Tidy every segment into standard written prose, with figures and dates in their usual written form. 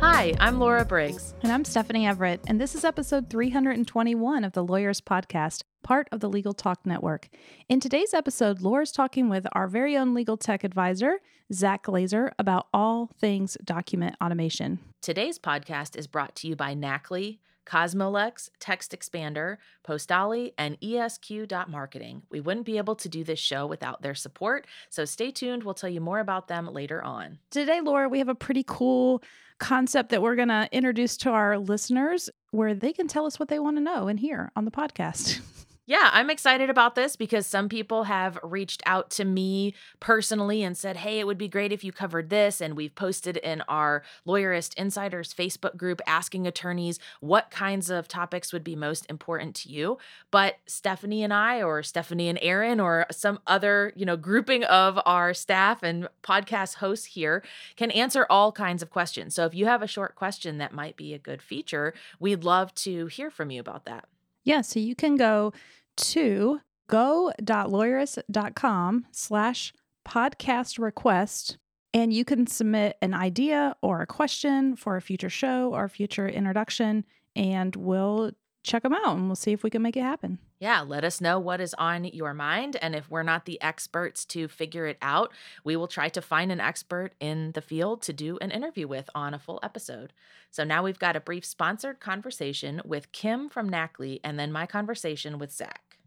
Hi, I'm Laura Briggs. And I'm Stephanie Everett, and this is episode 321 of the Lawyer's Podcast, part of the Legal Talk Network. In today's episode, Laura's talking with our very own legal tech advisor, Zach Glazer, about all things document automation. Today's podcast is brought to you by Knackly, Cosmolex, Text Expander, Postali, and ESQ.Marketing. We wouldn't be able to do this show without their support, so stay tuned. We'll tell you more about them later on. Today, Laura, we have a pretty cool concept that we're going to introduce to our listeners where they can tell us what they want to know and hear on the podcast. Yeah, I'm excited about this because some people have reached out to me personally and said, hey, it would be great if you covered this. And we've posted in our Lawyerist Insiders Facebook group asking attorneys what kinds of topics would be most important to you. But Stephanie and I, or Stephanie and Aaron, or some other, grouping of our staff and podcast hosts here can answer all kinds of questions. So if you have a short question that might be a good feature, we'd love to hear from you about that. Yeah, so you can go to go.lawyerist.com/podcast request, and you can submit an idea or a question for a future show or future introduction, and we'll check them out and we'll see if we can make it happen. Yeah, let us know what is on your mind. And if we're not the experts to figure it out, we will try to find an expert in the field to do an interview with on a full episode. So now we've got a brief sponsored conversation with Kim from Knackly and then my conversation with Zach.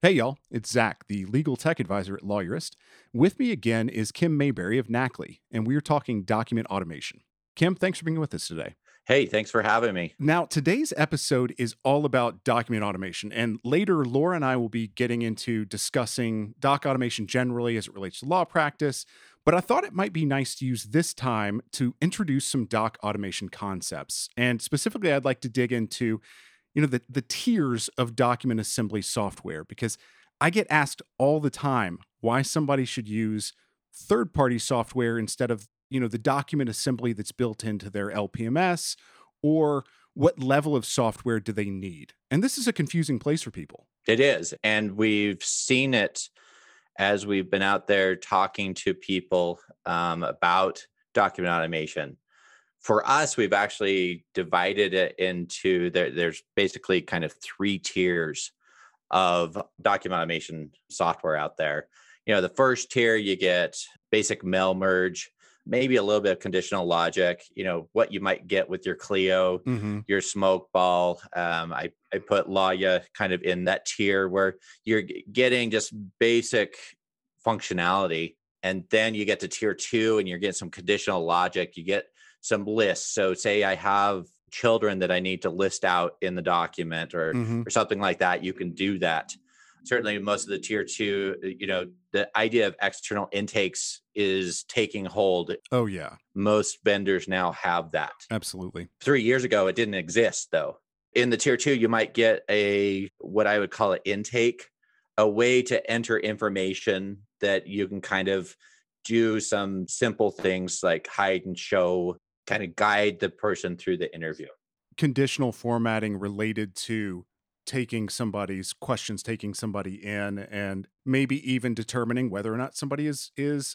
Hey, y'all. It's Zach, the legal tech advisor at Lawyerist. With me again is Kim Mayberry of Knackly, and we're talking document automation. Kim, thanks for being with us today. Hey, thanks for having me. Now, today's episode is all about document automation. And later, Laura and I will be getting into discussing doc automation generally as it relates to law practice. But I thought it might be nice to use this time to introduce some doc automation concepts. And specifically, I'd like to dig into, the tiers of document assembly software, because I get asked all the time why somebody should use third-party software instead of the document assembly that's built into their LPMS, or what level of software do they need? And this is a confusing place for people. It is. And we've seen it as we've been out there talking to people about document automation. For us, we've actually divided it into, there's basically kind of three tiers of document automation software out there. The first tier, you get basic mail merge, maybe a little bit of conditional logic, what you might get with your Clio, your Smokeball. I put LawYaw kind of in that tier where you're getting just basic functionality. And then you get to tier two and you're getting some conditional logic. You get some lists. So say I have children that I need to list out in the document or something like that. You can do that. Certainly most of the tier two, the idea of external intakes is taking hold. Oh, yeah. Most vendors now have that. Absolutely. 3 years ago, it didn't exist, though. In the tier two, you might get what I would call an intake, a way to enter information that you can kind of do some simple things like hide and show, kind of guide the person through the interview. Conditional formatting related to taking somebody's questions, taking somebody in, and maybe even determining whether or not somebody is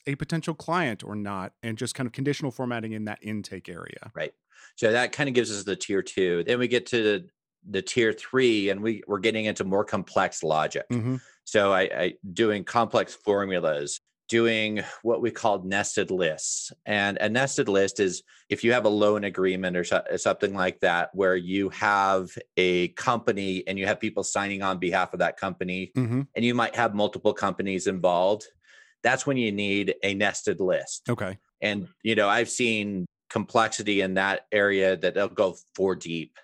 a potential client or not, and just kind of conditional formatting in that intake area. Right. So that kind of gives us the tier two. Then we get to the tier three, and we're getting into more complex logic. So I doing complex formulas, doing what we call nested lists. And a nested list is if you have a loan agreement or something like that, where you have a company and you have people signing on behalf of that company, and you might have multiple companies involved. That's when you need a nested list. Okay. And, I've seen complexity in that area that they'll go 4 deep.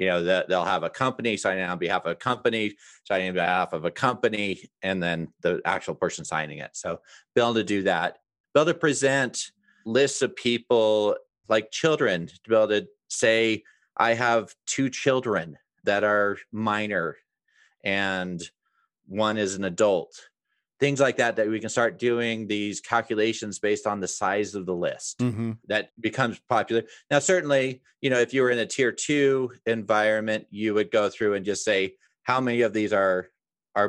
You know, they'll have a company signing on behalf of a company, signing on behalf of a company, and then the actual person signing it. So be able to do that, be able to present lists of people like children, to be able to say, I have two children that are minor and one is an adult. Things like that, that we can start doing these calculations based on the size of the list that becomes popular. Now, certainly, you know, if you were in a tier 2 environment, you would go through and just say, how many of these are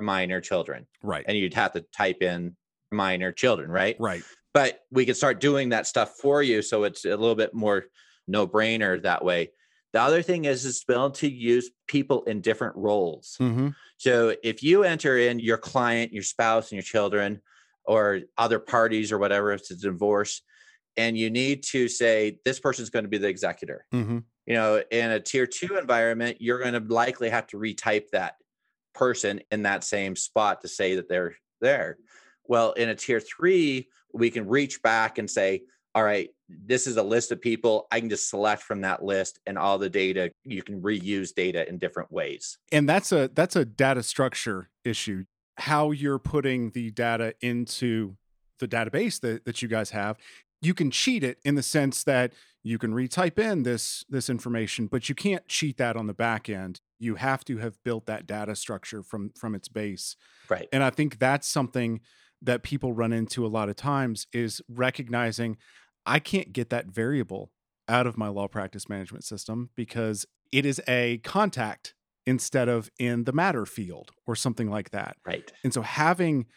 minor children? Right. And you'd have to type in minor children, right? Right. But we can start doing that stuff for you. So it's a little bit more no-brainer that way. The other thing is to be able to use people in different roles. Mm-hmm. So if you enter in your client, your spouse, and your children, or other parties or whatever, if it's a divorce, and you need to say, this person's going to be the executor. Mm-hmm. You know, in a tier 2 environment, you're going to likely have to retype that person in that same spot to say that they're there. Well, in a tier 3, we can reach back and say, all right, this is a list of people. I can just select from that list and all the data. You can reuse data in different ways. And that's a data structure issue. How you're putting the data into the database that you guys have, you can cheat it in the sense that you can retype in this information, but you can't cheat that on the back end. You have to have built that data structure from its base. Right. And I think that's something that people run into a lot of times is recognizing, I can't get that variable out of my law practice management system because it is a contact instead of in the matter field or something like that. Right. And so having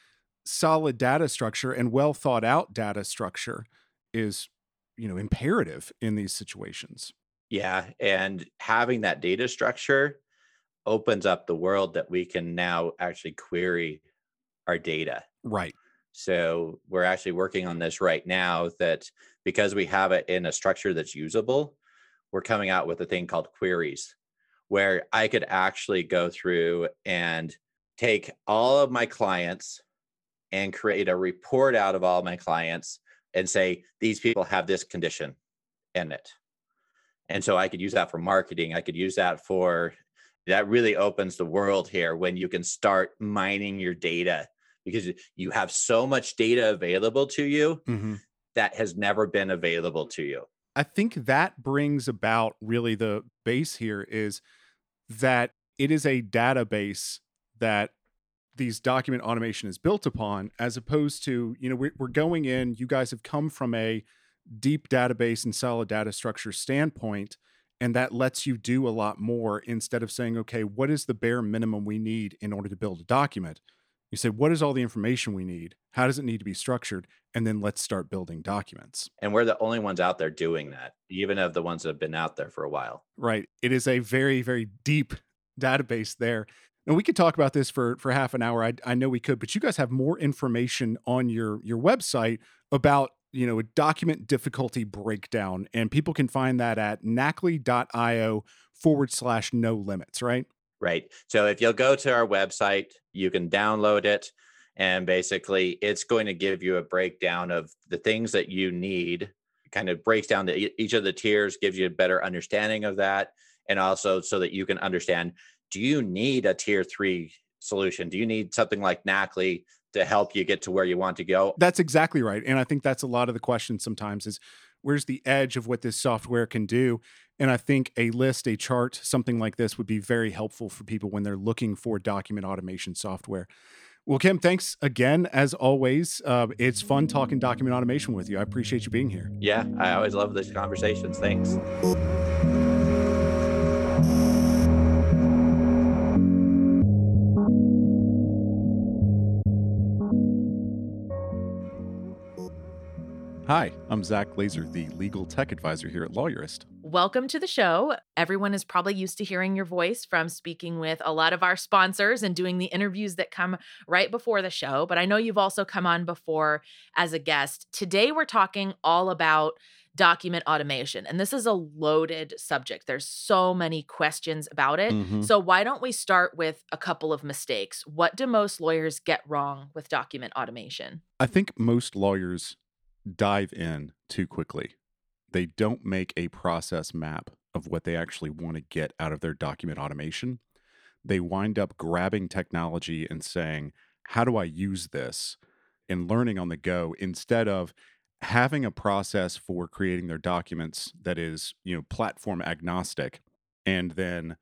solid data structure and well thought out data structure is, you know, imperative in these situations. Yeah. And having that data structure opens up the world that we can now actually query our data. Right. So we're actually working on this right now that because we have it in a structure that's usable, we're coming out with a thing called queries, where I could actually go through and take all of my clients and create a report out of all my clients and say, these people have this condition in it. And so I could use that for marketing. I could use that for, that really opens the world here when you can start mining your data, because you have so much data available to you that has never been available to you. I think that brings about really the base here is that it is a database that these document automation is built upon, as opposed to, you know, we're going in, you guys have come from a deep database and solid data structure standpoint, and that lets you do a lot more instead of saying, okay, what is the bare minimum we need in order to build a document? You say, what is all the information we need? How does it need to be structured? And then let's start building documents. And we're the only ones out there doing that, even of the ones that have been out there for a while. Right. It is a very, very deep database there. And we could talk about this for half an hour. I know we could, but you guys have more information on your website about, you know, a document difficulty breakdown. And people can find that at knackly.io/no-limits, right? Right. So if you'll go to our website, you can download it. And basically, it's going to give you a breakdown of the things that you need. It kind of breaks down each of the tiers, gives you a better understanding of that. And also so that you can understand, do you need a tier 3 solution? Do you need something like Knackly to help you get to where you want to go? That's exactly right. And I think that's a lot of the question sometimes is, where's the edge of what this software can do? And I think a list, a chart, something like this would be very helpful for people when they're looking for document automation software. Well, Kim, thanks again, as always. It's fun talking document automation with you. I appreciate you being here. Yeah, I always love these conversations. Thanks. Hi, I'm Zach Glazer, the legal tech advisor here at Lawyerist. Welcome to the show. Everyone is probably used to hearing your voice from speaking with a lot of our sponsors and doing the interviews that come right before the show, but I know you've also come on before as a guest. Today, we're talking all about document automation, and this is a loaded subject. There's so many questions about it. So why don't we start with a couple of mistakes? What do most lawyers get wrong with document automation? I think most lawyers dive in too quickly. They don't make a process map of what they actually want to get out of their document automation, they wind up grabbing technology and saying, how do I use this? And learning on the go instead of having a process for creating their documents that is, platform agnostic, and then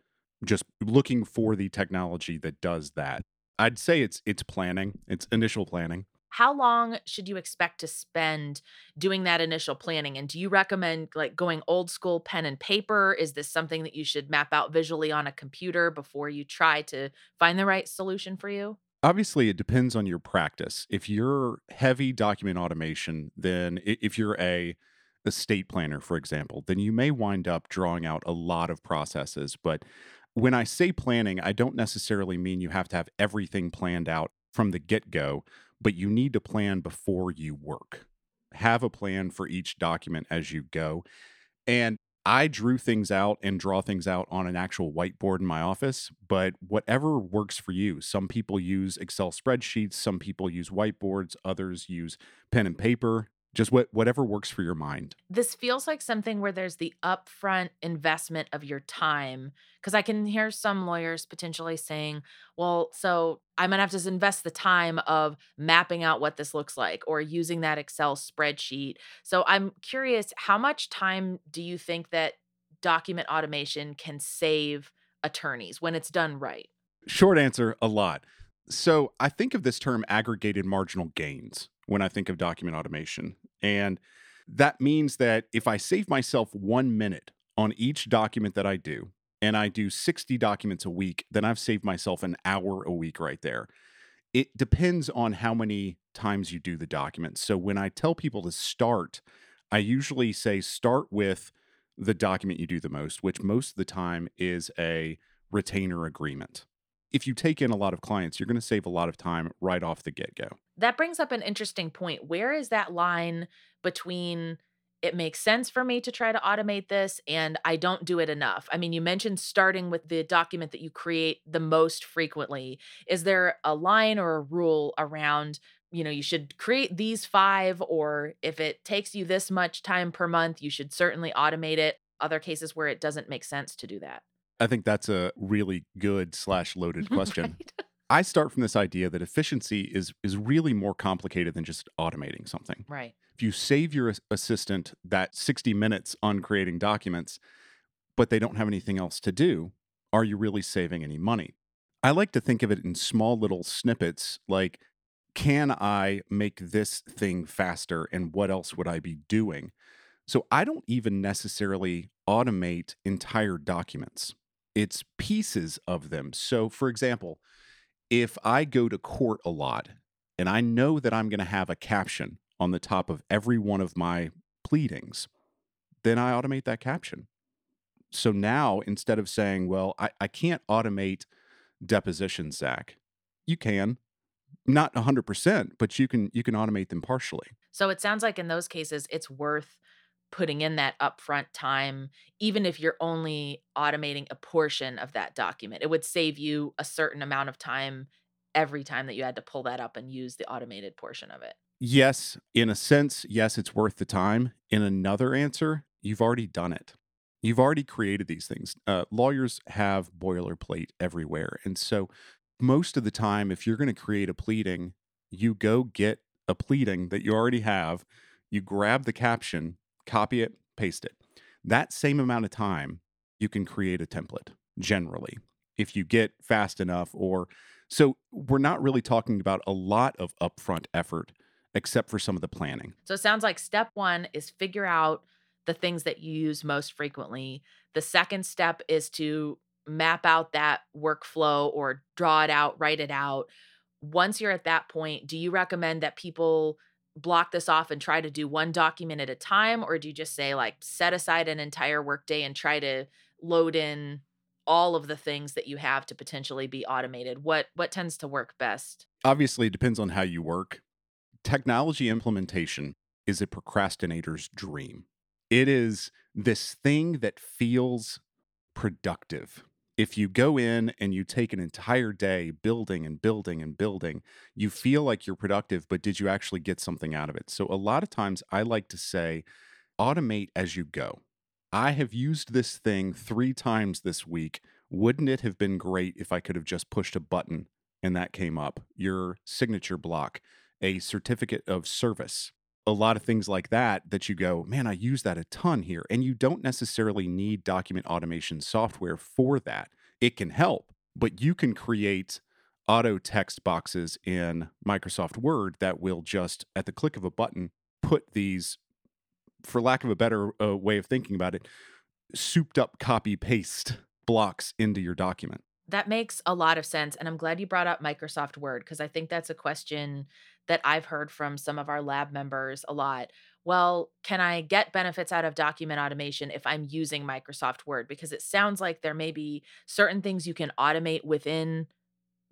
just looking for the technology that does that. I'd say it's planning, it's initial planning. How long should you expect to spend doing that initial planning? And do you recommend going old school pen and paper? Is this something that you should map out visually on a computer before you try to find the right solution for you? Obviously, it depends on your practice. If you're heavy document automation, then if you're a estate planner, for example, then you may wind up drawing out a lot of processes. But when I say planning, I don't necessarily mean you have to have everything planned out from the get-go, but you need to plan before you work. Have a plan for each document as you go. And I drew things out and draw things out on an actual whiteboard in my office, but whatever works for you. Some people use Excel spreadsheets, some people use whiteboards, others use pen and paper, just whatever works for your mind. This feels like something where there's the upfront investment of your time, because I can hear some lawyers potentially saying, well, so I'm going to have to invest the time of mapping out what this looks like or using that Excel spreadsheet. So I'm curious, how much time do you think that document automation can save attorneys when it's done right? Short answer, a lot. So I think of this term aggregated marginal gains when I think of document automation. And that means that if I save myself 1 minute on each document that I do, and I do 60 documents a week, then I've saved myself an hour a week right there. It depends on how many times you do the document. So when I tell people to start, I usually say start with the document you do the most, which most of the time is a retainer agreement. If you take in a lot of clients, you're going to save a lot of time right off the get-go. That brings up an interesting point. Where is that line between it makes sense for me to try to automate this and I don't do it enough? I mean, you mentioned starting with the document that you create the most frequently. Is there a line or a rule around, you should create these 5, or if it takes you this much time per month, you should certainly automate it? Other cases where it doesn't make sense to do that? I think that's a really good /loaded question. Right? I start from this idea that efficiency is really more complicated than just automating something. Right. If you save your assistant that 60 minutes on creating documents, but they don't have anything else to do, are you really saving any money? I like to think of it in small little snippets, like, can I make this thing faster and what else would I be doing? So I don't even necessarily automate entire documents. It's pieces of them. So, for example, if I go to court a lot and I know that I'm going to have a caption on the top of every one of my pleadings, then I automate that caption. So now, instead of saying, well, I can't automate depositions, Zach, you can. Not 100%, but you can automate them partially. So it sounds like in those cases, it's worth putting in that upfront time, even if you're only automating a portion of that document. It would save you a certain amount of time every time that you had to pull that up and use the automated portion of it. Yes, in a sense, yes, it's worth the time. In another answer, you've already done it. You've already created these things. Lawyers have boilerplate everywhere. And so most of the time, if you're going to create a pleading, you go get a pleading that you already have, you grab the caption, copy it, paste it. That same amount of time, you can create a template generally if you get fast enough. So we're not really talking about a lot of upfront effort except for some of the planning. So it sounds like step 1 is figure out the things that you use most frequently. The second step is to map out that workflow or draw it out, write it out. Once you're at that point, do you recommend that people block this off and try to do one document at a time? Or do you just say set aside an entire workday and try to load in all of the things that you have to potentially be automated? What tends to work best? Obviously, it depends on how you work. Technology implementation is a procrastinator's dream. It is this thing that feels productive. If you go in and you take an entire day building and building and building, you feel like you're productive, but did you actually get something out of it? So a lot of times I like to say, automate as you go. I have used this thing 3 times this week. Wouldn't it have been great if I could have just pushed a button and that came up? Your signature block, a certificate of service, a lot of things like that, that you go, man, I use that a ton here. And you don't necessarily need document automation software for that. It can help, but you can create auto text boxes in Microsoft Word that will just, at the click of a button, put these, for lack of a better way of thinking about it, souped up copy paste blocks into your document. That makes a lot of sense. And I'm glad you brought up Microsoft Word, because I think that's a question that I've heard from some of our lab members a lot. Well, can I get benefits out of document automation if I'm using Microsoft Word? Because it sounds like there may be certain things you can automate within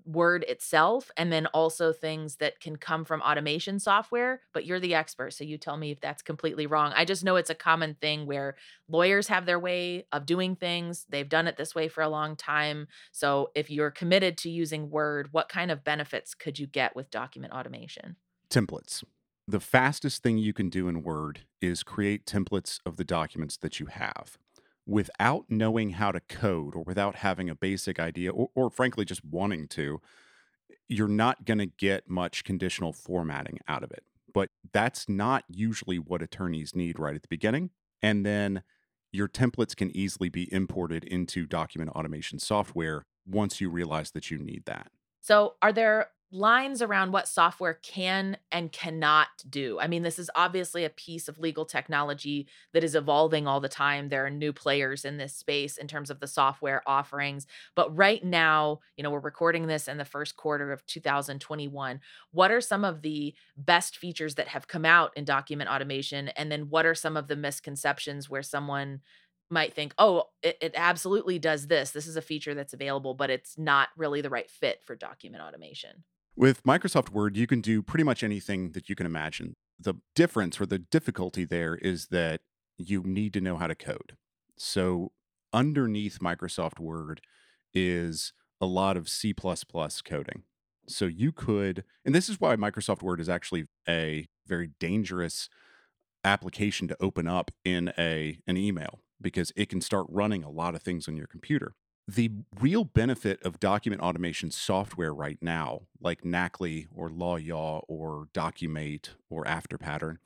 Word itself, and then also things that can come from automation software, but you're the expert, so you tell me if that's completely wrong. I just know it's a common thing where lawyers have their way of doing things. They've done it this way for a long time. So if you're committed to using Word, what kind of benefits could you get with document automation? Templates. The fastest thing you can do in Word is create templates of the documents that you have. Without knowing how to code, or without having a basic idea, or frankly just wanting to, you're not going to get much conditional formatting out of it. But that's not usually what attorneys need right at the beginning. And then your templates can easily be imported into document automation software once you realize that you need that. So are there lines around what software can and cannot do? I mean, this is obviously a piece of legal technology that is evolving all the time. There are new players in this space in terms of the software offerings. But right now, you know, we're recording this in the first quarter of 2021. What are some of the best features that have come out in document automation? And then what are some of the misconceptions where someone might think, oh, it absolutely does this. This is a feature that's available, but it's not really the right fit for document automation? With Microsoft Word, you can do pretty much anything that you can imagine. The difference, or the difficulty there, is that you need to know how to code. So underneath Microsoft Word is a lot of C++ coding. So you could, and this is why Microsoft Word is actually a very dangerous application to open up in an email, because it can start running a lot of things on your computer. The real benefit of document automation software right now, like Knackly or LawYaw or Documate or Afterpattern,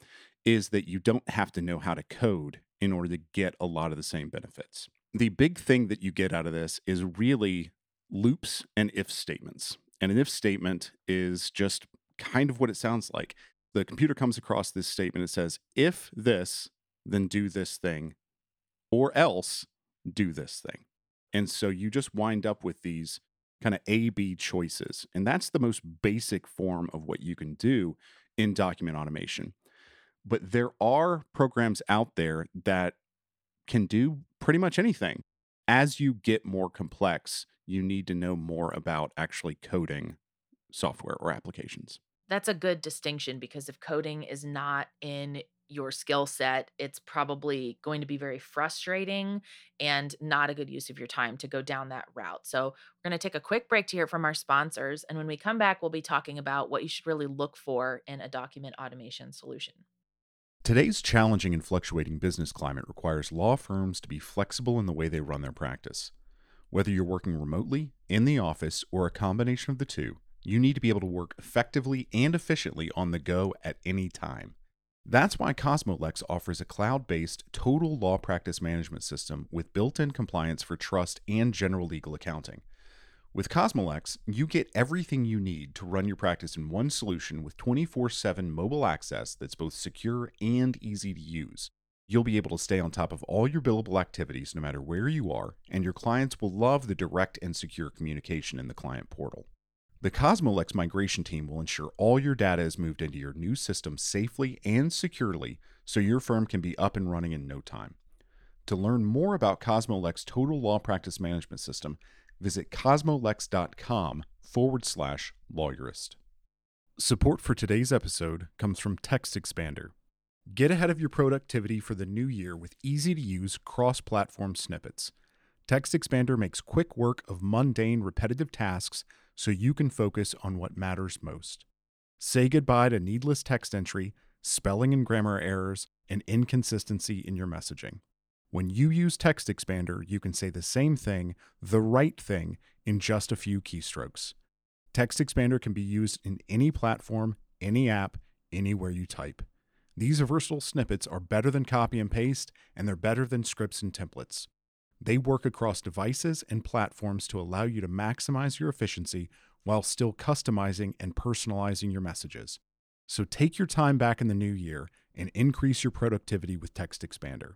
is that you don't have to know how to code in order to get a lot of the same benefits. The big thing that you get out of this is really loops and if statements. And an if statement is just kind of what it sounds like. The computer comes across this statement. It says, if this, then do this thing, or else do this thing. And so you just wind up with these kind of A-B choices. And that's the most basic form of what you can do in document automation. But there are programs out there that can do pretty much anything. As you get more complex, you need to know more about actually coding software or applications. That's a good distinction, because if coding is not in your skill set, it's probably going to be very frustrating and not a good use of your time to go down that route. So we're going to take a quick break to hear from our sponsors. And when we come back, we'll be talking about what you should really look for in a document automation solution. Today's challenging and fluctuating business climate requires law firms to be flexible in the way they run their practice. Whether you're working remotely, in the office, or a combination of the two, you need to be able to work effectively and efficiently on the go at any time. That's why Cosmolex offers a cloud-based total law practice management system with built-in compliance for trust and general legal accounting. With Cosmolex, you get everything you need to run your practice in one solution with 24/7 mobile access that's both secure and easy to use. You'll be able to stay on top of all your billable activities no matter where you are, and your clients will love the direct and secure communication in the client portal. The Cosmolex migration team will ensure all your data is moved into your new system safely and securely, so your firm can be up and running in no time. To learn more about Cosmolex Total Law Practice Management System, visit cosmolex.com/lawyerist. Support for today's episode comes from Text Expander. Get ahead of your productivity for the new year with easy-to-use cross-platform snippets. Text Expander makes quick work of mundane, repetitive tasks so you can focus on what matters most. Say goodbye to needless text entry, spelling and grammar errors, and inconsistency in your messaging. When you use Text Expander, you can say the same thing, the right thing, in just a few keystrokes. Text Expander can be used in any platform, any app, anywhere you type. These versatile snippets are better than copy and paste, and they're better than scripts and templates. They work across devices and platforms to allow you to maximize your efficiency while still customizing and personalizing your messages. So take your time back in the new year and increase your productivity with Text Expander.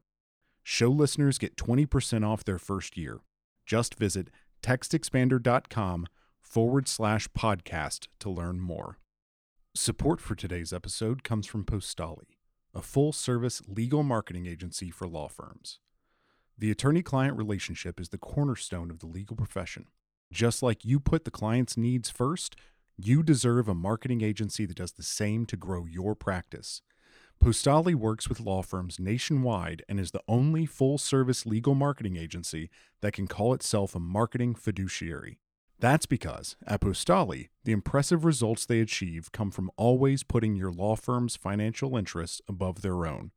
Show listeners get 20% off their first year. Just visit textexpander.com/podcast to learn more. Support for today's episode comes from Postali, a full-service legal marketing agency for law firms. The attorney-client relationship is the cornerstone of the legal profession. Just like you put the client's needs first, you deserve a marketing agency that does the same to grow your practice. Postali works with law firms nationwide and is the only full-service legal marketing agency that can call itself a marketing fiduciary. That's because, at Postali, the impressive results they achieve come from always putting your law firm's financial interests above their own.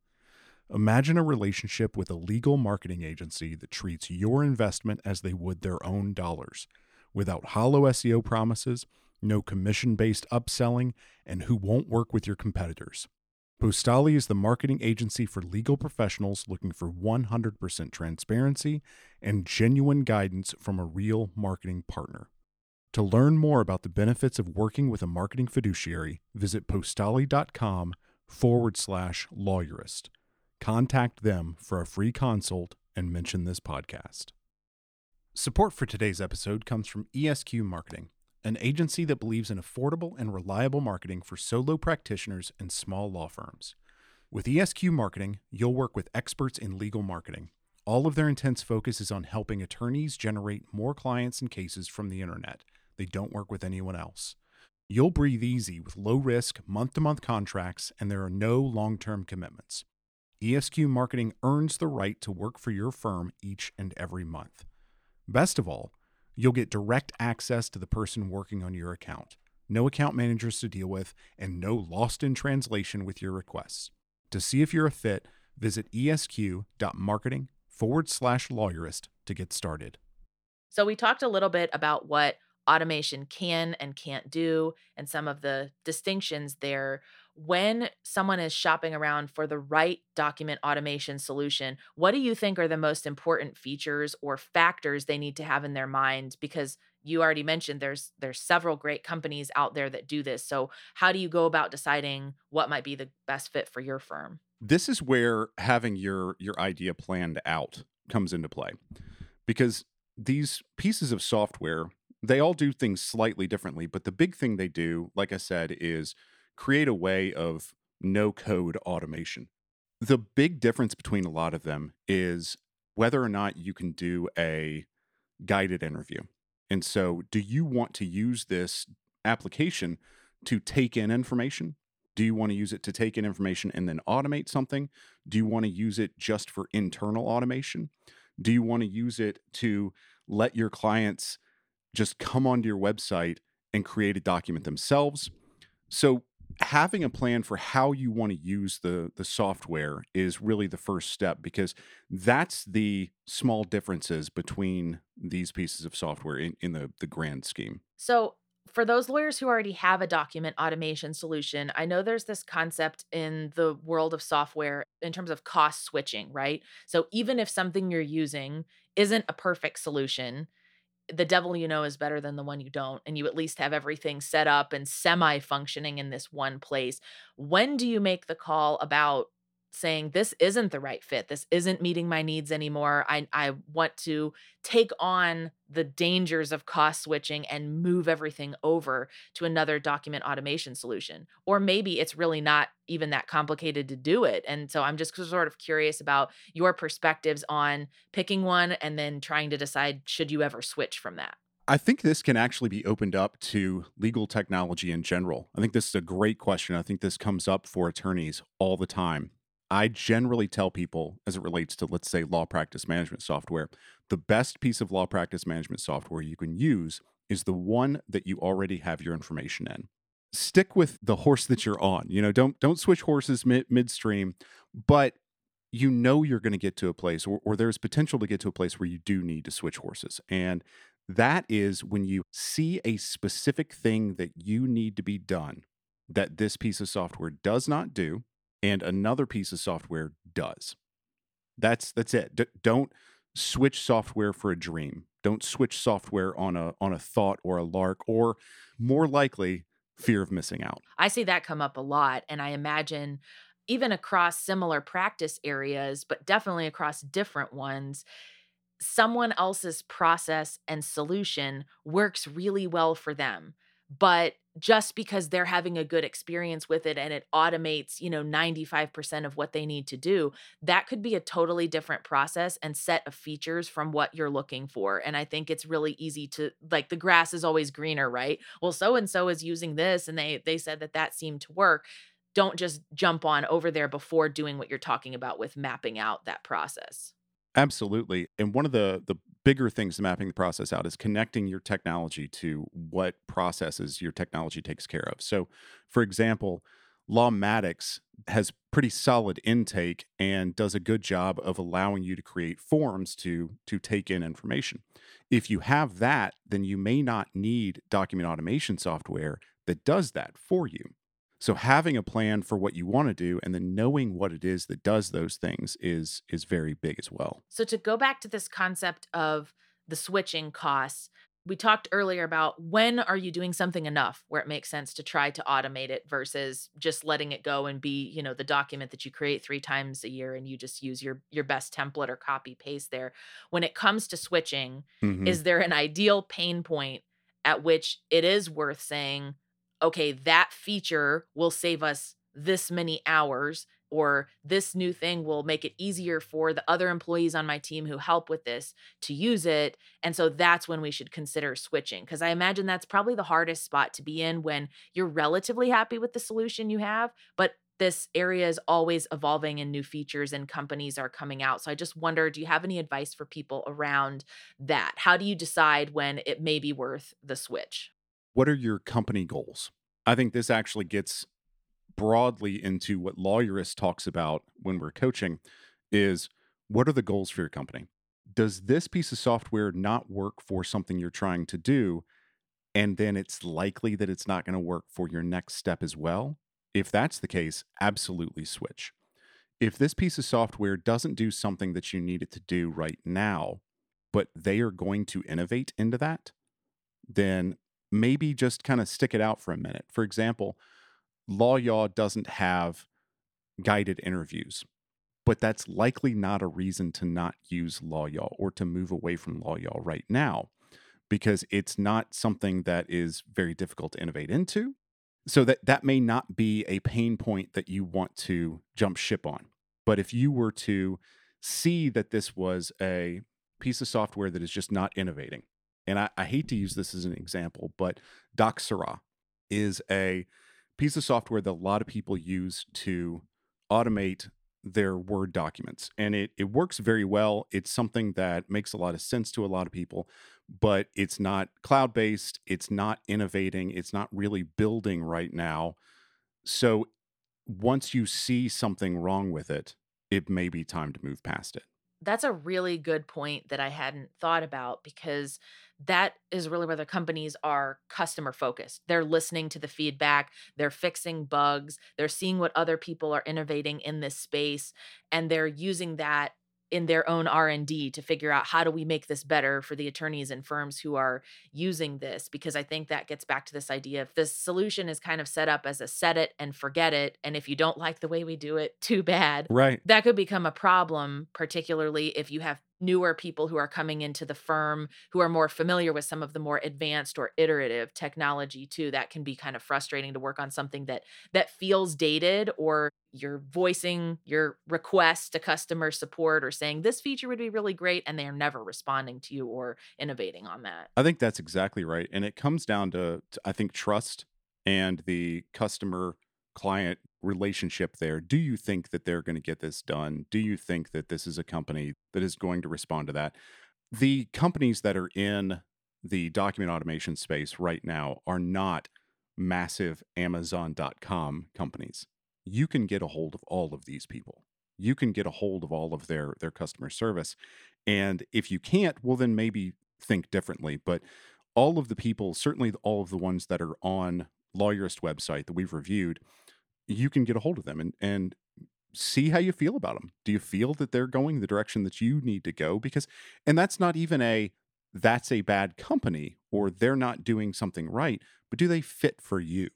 Imagine a relationship with a legal marketing agency that treats your investment as they would their own dollars, without hollow SEO promises, no commission-based upselling, and who won't work with your competitors. Postali is the marketing agency for legal professionals looking for 100% transparency and genuine guidance from a real marketing partner. To learn more about the benefits of working with a marketing fiduciary, visit postali.com/lawyerist. Contact them for a free consult and mention this podcast. Support for today's episode comes from ESQ.Marketing, an agency that believes in affordable and reliable marketing for solo practitioners and small law firms. With ESQ.Marketing, you'll work with experts in legal marketing. All of their intense focus is on helping attorneys generate more clients and cases from the internet. They don't work with anyone else. You'll breathe easy with low-risk, month-to-month contracts, and there are no long-term commitments. ESQ.Marketing earns the right to work for your firm each and every month. Best of all, you'll get direct access to the person working on your account, no account managers to deal with, and no lost in translation with your requests. To see if you're a fit, visit esq.marketing/lawyerist to get started. So we talked a little bit about what automation can and can't do and some of the distinctions there. When someone is shopping around for the right document automation solution, what do you think are the most important features or factors they need to have in their mind? Because you already mentioned there's several great companies out there that do this. So how do you go about deciding what might be the best fit for your firm? This is where having your idea planned out comes into play, because these pieces of software, they all do things slightly differently, but the big thing they do, like I said, is create a way of no-code automation. The big difference between a lot of them is whether or not you can do a guided interview. And so, do you want to use this application to take in information? Do you want to use it to take in information and then automate something? Do you want to use it just for internal automation? Do you want to use it to let your clients just come onto your website and create a document themselves? So having a plan for how you want to use the software is really the first step, because that's the small differences between these pieces of software in the grand scheme. So for those lawyers who already have a document automation solution, I know there's this concept in the world of software in terms of cost switching, right? So even if something you're using isn't a perfect solution, the devil you know is better than the one you don't, and you at least have everything set up and semi-functioning in this one place. When do you make the call about saying, this isn't the right fit, this isn't meeting my needs anymore, I want to take on the dangers of cost switching and move everything over to another document automation solution? Or maybe it's really not even that complicated to do it. And so I'm just sort of curious about your perspectives on picking one and then trying to decide, should you ever switch from that? I think this can actually be opened up to legal technology in general. I think this is a great question. I think this comes up for attorneys all the time. I generally tell people, as it relates to, let's say, law practice management software, the best piece of law practice management software you can use is the one that you already have your information in. Stick with the horse that you're on. You know, don't switch horses midstream, but you know you're going to get to a place, or there's potential to get to a place where you do need to switch horses. And that is when you see a specific thing that you need to be done that this piece of software does not do and another piece of software does. That's it. Don't switch software for a dream. Don't switch software on a thought or a lark, or more likely, fear of missing out. I see that come up a lot, and I imagine even across similar practice areas, but definitely across different ones, someone else's process and solution works really well for them. But just because they're having a good experience with it and it automates, 95% of what they need to do, that could be a totally different process and set of features from what you're looking for. And I think it's really easy to, like, the grass is always greener, right? Well, so-and-so is using this and they said that seemed to work. Don't just jump on over there before doing what you're talking about with mapping out that process. Absolutely. And one of the bigger things to mapping the process out is connecting your technology to what processes your technology takes care of. So, for example, Lawmatics has pretty solid intake and does a good job of allowing you to create forms to take in information. If you have that, then you may not need document automation software that does that for you. So having a plan for what you want to do and then knowing what it is that does those things is very big as well. So to go back to this concept of the switching costs, we talked earlier about when are you doing something enough where it makes sense to try to automate it versus just letting it go and be, the document that you create 3 times a year and you just use your best template or copy paste there. When it comes to switching, is there an ideal pain point at which it is worth saying, okay, that feature will save us this many hours, or this new thing will make it easier for the other employees on my team who help with this to use it. And so that's when we should consider switching. Because I imagine that's probably the hardest spot to be in when you're relatively happy with the solution you have, but this area is always evolving and new features and companies are coming out. So I just wonder, do you have any advice for people around that? How do you decide when it may be worth the switch? What are your company goals? I think this actually gets broadly into what Lawyerist talks about when we're coaching is, what are the goals for your company? Does this piece of software not work for something you're trying to do? And then it's likely that it's not going to work for your next step as well. If that's the case, absolutely switch. If this piece of software doesn't do something that you need it to do right now, but they are going to innovate into that, then maybe just kind of stick it out for a minute. For example, LawYaw doesn't have guided interviews, but that's likely not a reason to not use LawYaw or to move away from LawYaw right now, because it's not something that is very difficult to innovate into. So that may not be a pain point that you want to jump ship on. But if you were to see that this was a piece of software that is just not innovating, and I hate to use this as an example, but DocSera is a piece of software that a lot of people use to automate their Word documents. And it works very well. It's something that makes a lot of sense to a lot of people, but it's not cloud-based. It's not innovating. It's not really building right now. So once you see something wrong with it, it may be time to move past it. That's a really good point that I hadn't thought about, because that is really where the companies are customer focused. They're listening to the feedback, they're fixing bugs, they're seeing what other people are innovating in this space, and they're using that in their own R&D to figure out, how do we make this better for the attorneys and firms who are using this? Because I think that gets back to this idea of this solution is kind of set up as a set it and forget it. And if you don't like the way we do it, too bad. Right. That could become a problem, particularly if you have newer people who are coming into the firm who are more familiar with some of the more advanced or iterative technology too. That can be kind of frustrating to work on something that feels dated, or you're voicing your request to customer support or saying this feature would be really great, and they're never responding to you or innovating on that. I think that's exactly right. And it comes down to I think, trust and the customer client relationship there. Do you think that they're going to get this done? Do you think that this is a company that is going to respond to that? The companies that are in the document automation space right now are not massive Amazon.com companies. You can get a hold of all of these people. you can get a hold of all of their customer service. And if you can't, well, then maybe think differently. But all of the people, certainly all of the ones that are on Lawyerist website that we've reviewed, you can get a hold of them and see how you feel about them. Do you feel that they're going the direction that you need to go? Because, and that's not even that's a bad company or they're not doing something right, but do they fit for you?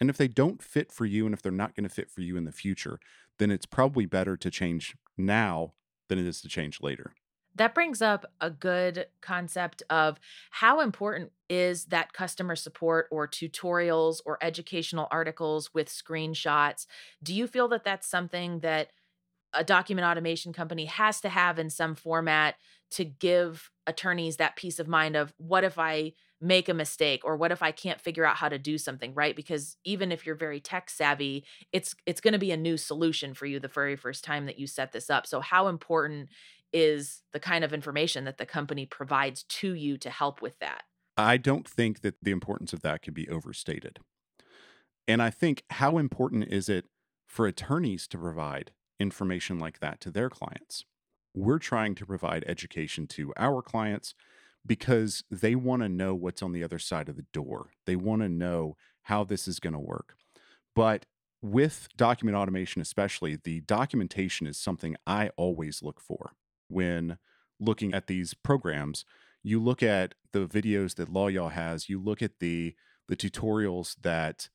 And if they don't fit for you, and if they're not going to fit for you in the future, then it's probably better to change now than it is to change later. That brings up a good concept of how important is that customer support or tutorials or educational articles with screenshots. Do you feel that that's something that a document automation company has to have in some format to give attorneys that peace of mind of what if I make a mistake or what if I can't figure out how to do something, right? Because even if you're very tech savvy, it's going to be a new solution for you the very first time that you set this up. So how important is the kind of information that the company provides to you to help with that? I don't think that the importance of that can be overstated. And I think how important is it for attorneys to provide information like that to their clients? We're trying to provide education to our clients because they want to know what's on the other side of the door. They want to know how this is going to work. But with document automation especially, the documentation is something I always look for. When looking at these programs, you look at the videos that LawYaw has, you look at the tutorials that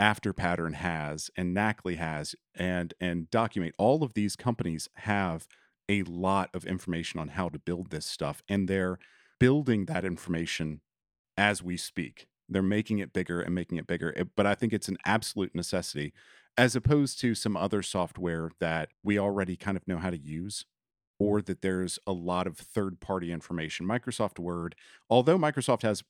Afterpattern has and Knackly has and Documate. All of these companies have a lot of information on how to build this stuff, and they're building that information as we speak. They're making it bigger and making it bigger. But I think it's an absolute necessity as opposed to some other software that we already kind of know how to use, or that there's a lot of third-party information. Microsoft Word, although Microsoft has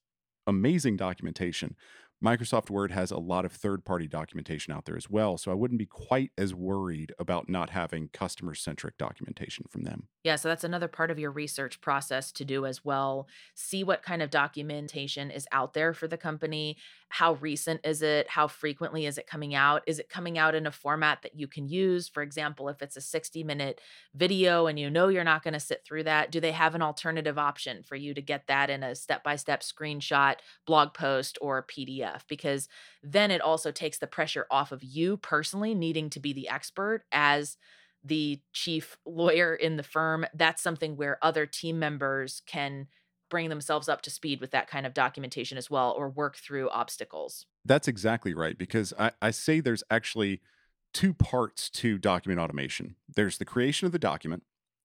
amazing documentation, Microsoft Word has a lot of third-party documentation out there as well, so I wouldn't be quite as worried about not having customer-centric documentation from them. Yeah, so that's another part of your research process to do as well. See what kind of documentation is out there for the company. How recent is it? How frequently is it coming out? Is it coming out in a format that you can use? For example, if it's a 60-minute video and you know you're not going to sit through that, do they have an alternative option for you to get that in a step-by-step screenshot, blog post, or PDF? Because then it also takes the pressure off of you personally needing to be the expert as the chief lawyer in the firm. That's something where other team members can bring themselves up to speed with that kind of documentation as well, or work through obstacles. That's exactly right, because I say there's actually two parts to document automation. There's the creation of the document,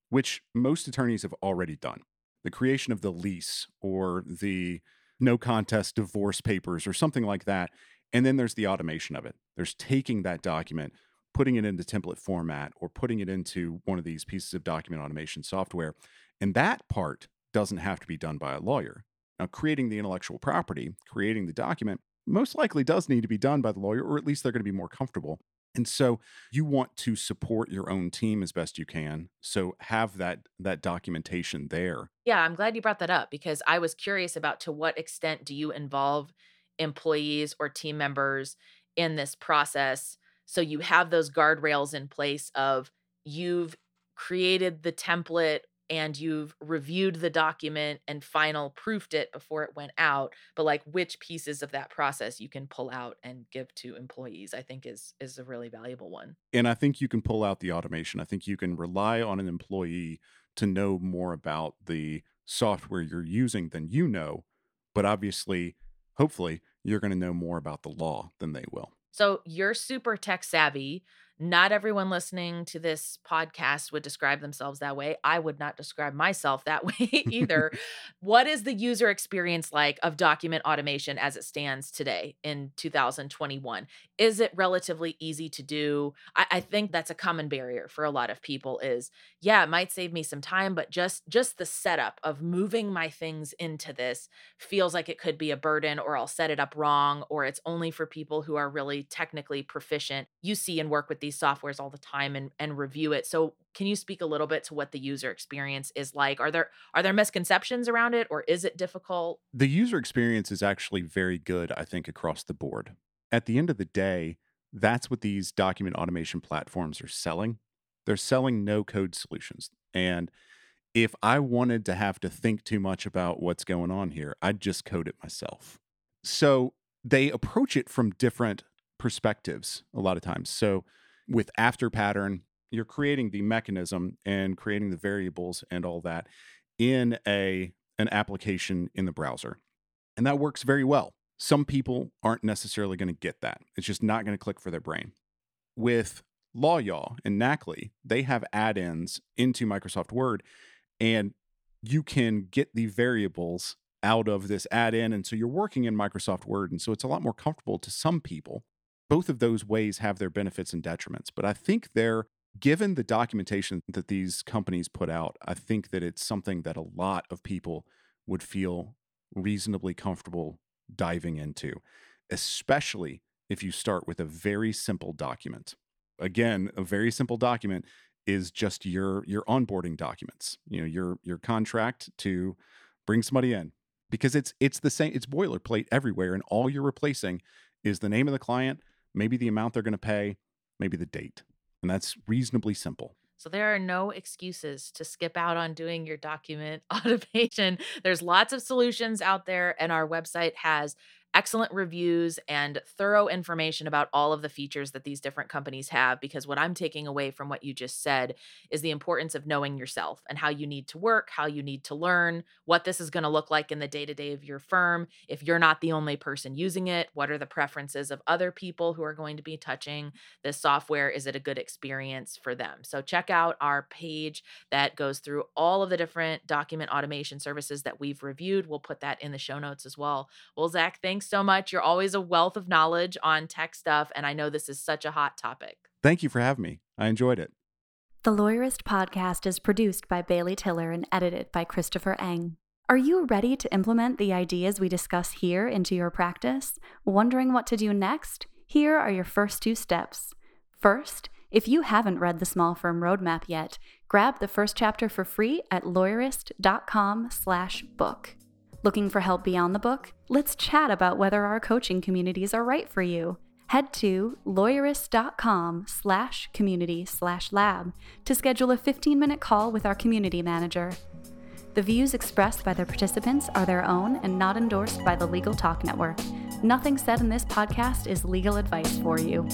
which most attorneys have already done, the creation of the lease or the no contest divorce papers or something like that. And then there's the automation of it. There's taking that document, putting it into template format or putting it into one of these pieces of document automation software. And that part doesn't have to be done by a lawyer. Now, creating the intellectual property, creating the document, most likely does need to be done by the lawyer, or at least they're going to be more comfortable. And so you want to support your own team as best you can. So have that documentation there. Yeah, I'm glad you brought that up, because I was curious about to what extent do you involve employees or team members in this process? So you have those guardrails in place of you've created the template and you've reviewed the document and final proofed it before it went out, but like which pieces of that process you can pull out and give to employees, I think is a really valuable one. And I think you can pull out the automation. I think you can rely on an employee to know more about the software you're using than you know, but obviously, hopefully, you're going to know more about the law than they will. So you're super tech savvy. Not everyone listening to this podcast would describe themselves that way. I would not describe myself that way either. What is the user experience like of document automation as it stands today in 2021? Is it relatively easy to do? I think that's a common barrier for a lot of people is, yeah, it might save me some time, but just the setup of moving my things into this feels like it could be a burden, or I'll set it up wrong, or it's only for people who are really technically proficient. You see and work with these softwares all the time and review it. So can you speak a little bit to what the user experience is like? Are there misconceptions around it, or is it difficult? The user experience is actually very good, I think, across the board. At the end of the day, that's what these document automation platforms are selling. They're selling no-code solutions. And if I wanted to have to think too much about what's going on here, I'd just code it myself. So they approach it from different perspectives a lot of times. So with Afterpattern, you're creating the mechanism and creating the variables and all that in an application in the browser. And that works very well. Some people aren't necessarily going to get that. It's just not going to click for their brain. With LawYaw and Knackly, they have add-ins into Microsoft Word, and you can get the variables out of this add-in. And so you're working in Microsoft Word. And so it's a lot more comfortable to some people. Both of those ways have their benefits and detriments. But I think they're, given the documentation that these companies put out, I think that it's something that a lot of people would feel reasonably comfortable diving into, especially if you start with a very simple document. Again, a very simple document is just your onboarding documents, your contract to bring somebody in, because it's the same, it's boilerplate everywhere. And all you're replacing is the name of the client, maybe the amount they're going to pay, maybe the date. And that's reasonably simple. So there are no excuses to skip out on doing your document automation. There's lots of solutions out there, and our website has excellent reviews and thorough information about all of the features that these different companies have, because what I'm taking away from what you just said is the importance of knowing yourself and how you need to work, how you need to learn, what this is going to look like in the day-to-day of your firm. If you're not the only person using it, what are the preferences of other people who are going to be touching this software? Is it a good experience for them? So check out our page that goes through all of the different document automation services that we've reviewed. We'll put that in the show notes as well. Well, Zach, thanks so much. You're always a wealth of knowledge on tech stuff, and I know this is such a hot topic. Thank you for having me. I enjoyed it. The Lawyerist podcast is produced by Bailey Tiller and edited by Christopher Eng. Are you ready to implement the ideas we discuss here into your practice? Wondering what to do next? Here are your first two steps. First, if you haven't read the Small Firm Roadmap yet, grab the first chapter for free at lawyerist.com/book. Looking for help beyond the book? Let's chat about whether our coaching communities are right for you. Head to lawyerist.com/community/lab to schedule a 15-minute call with our community manager. The views expressed by the participants are their own and not endorsed by the Legal Talk Network. Nothing said in this podcast is legal advice for you.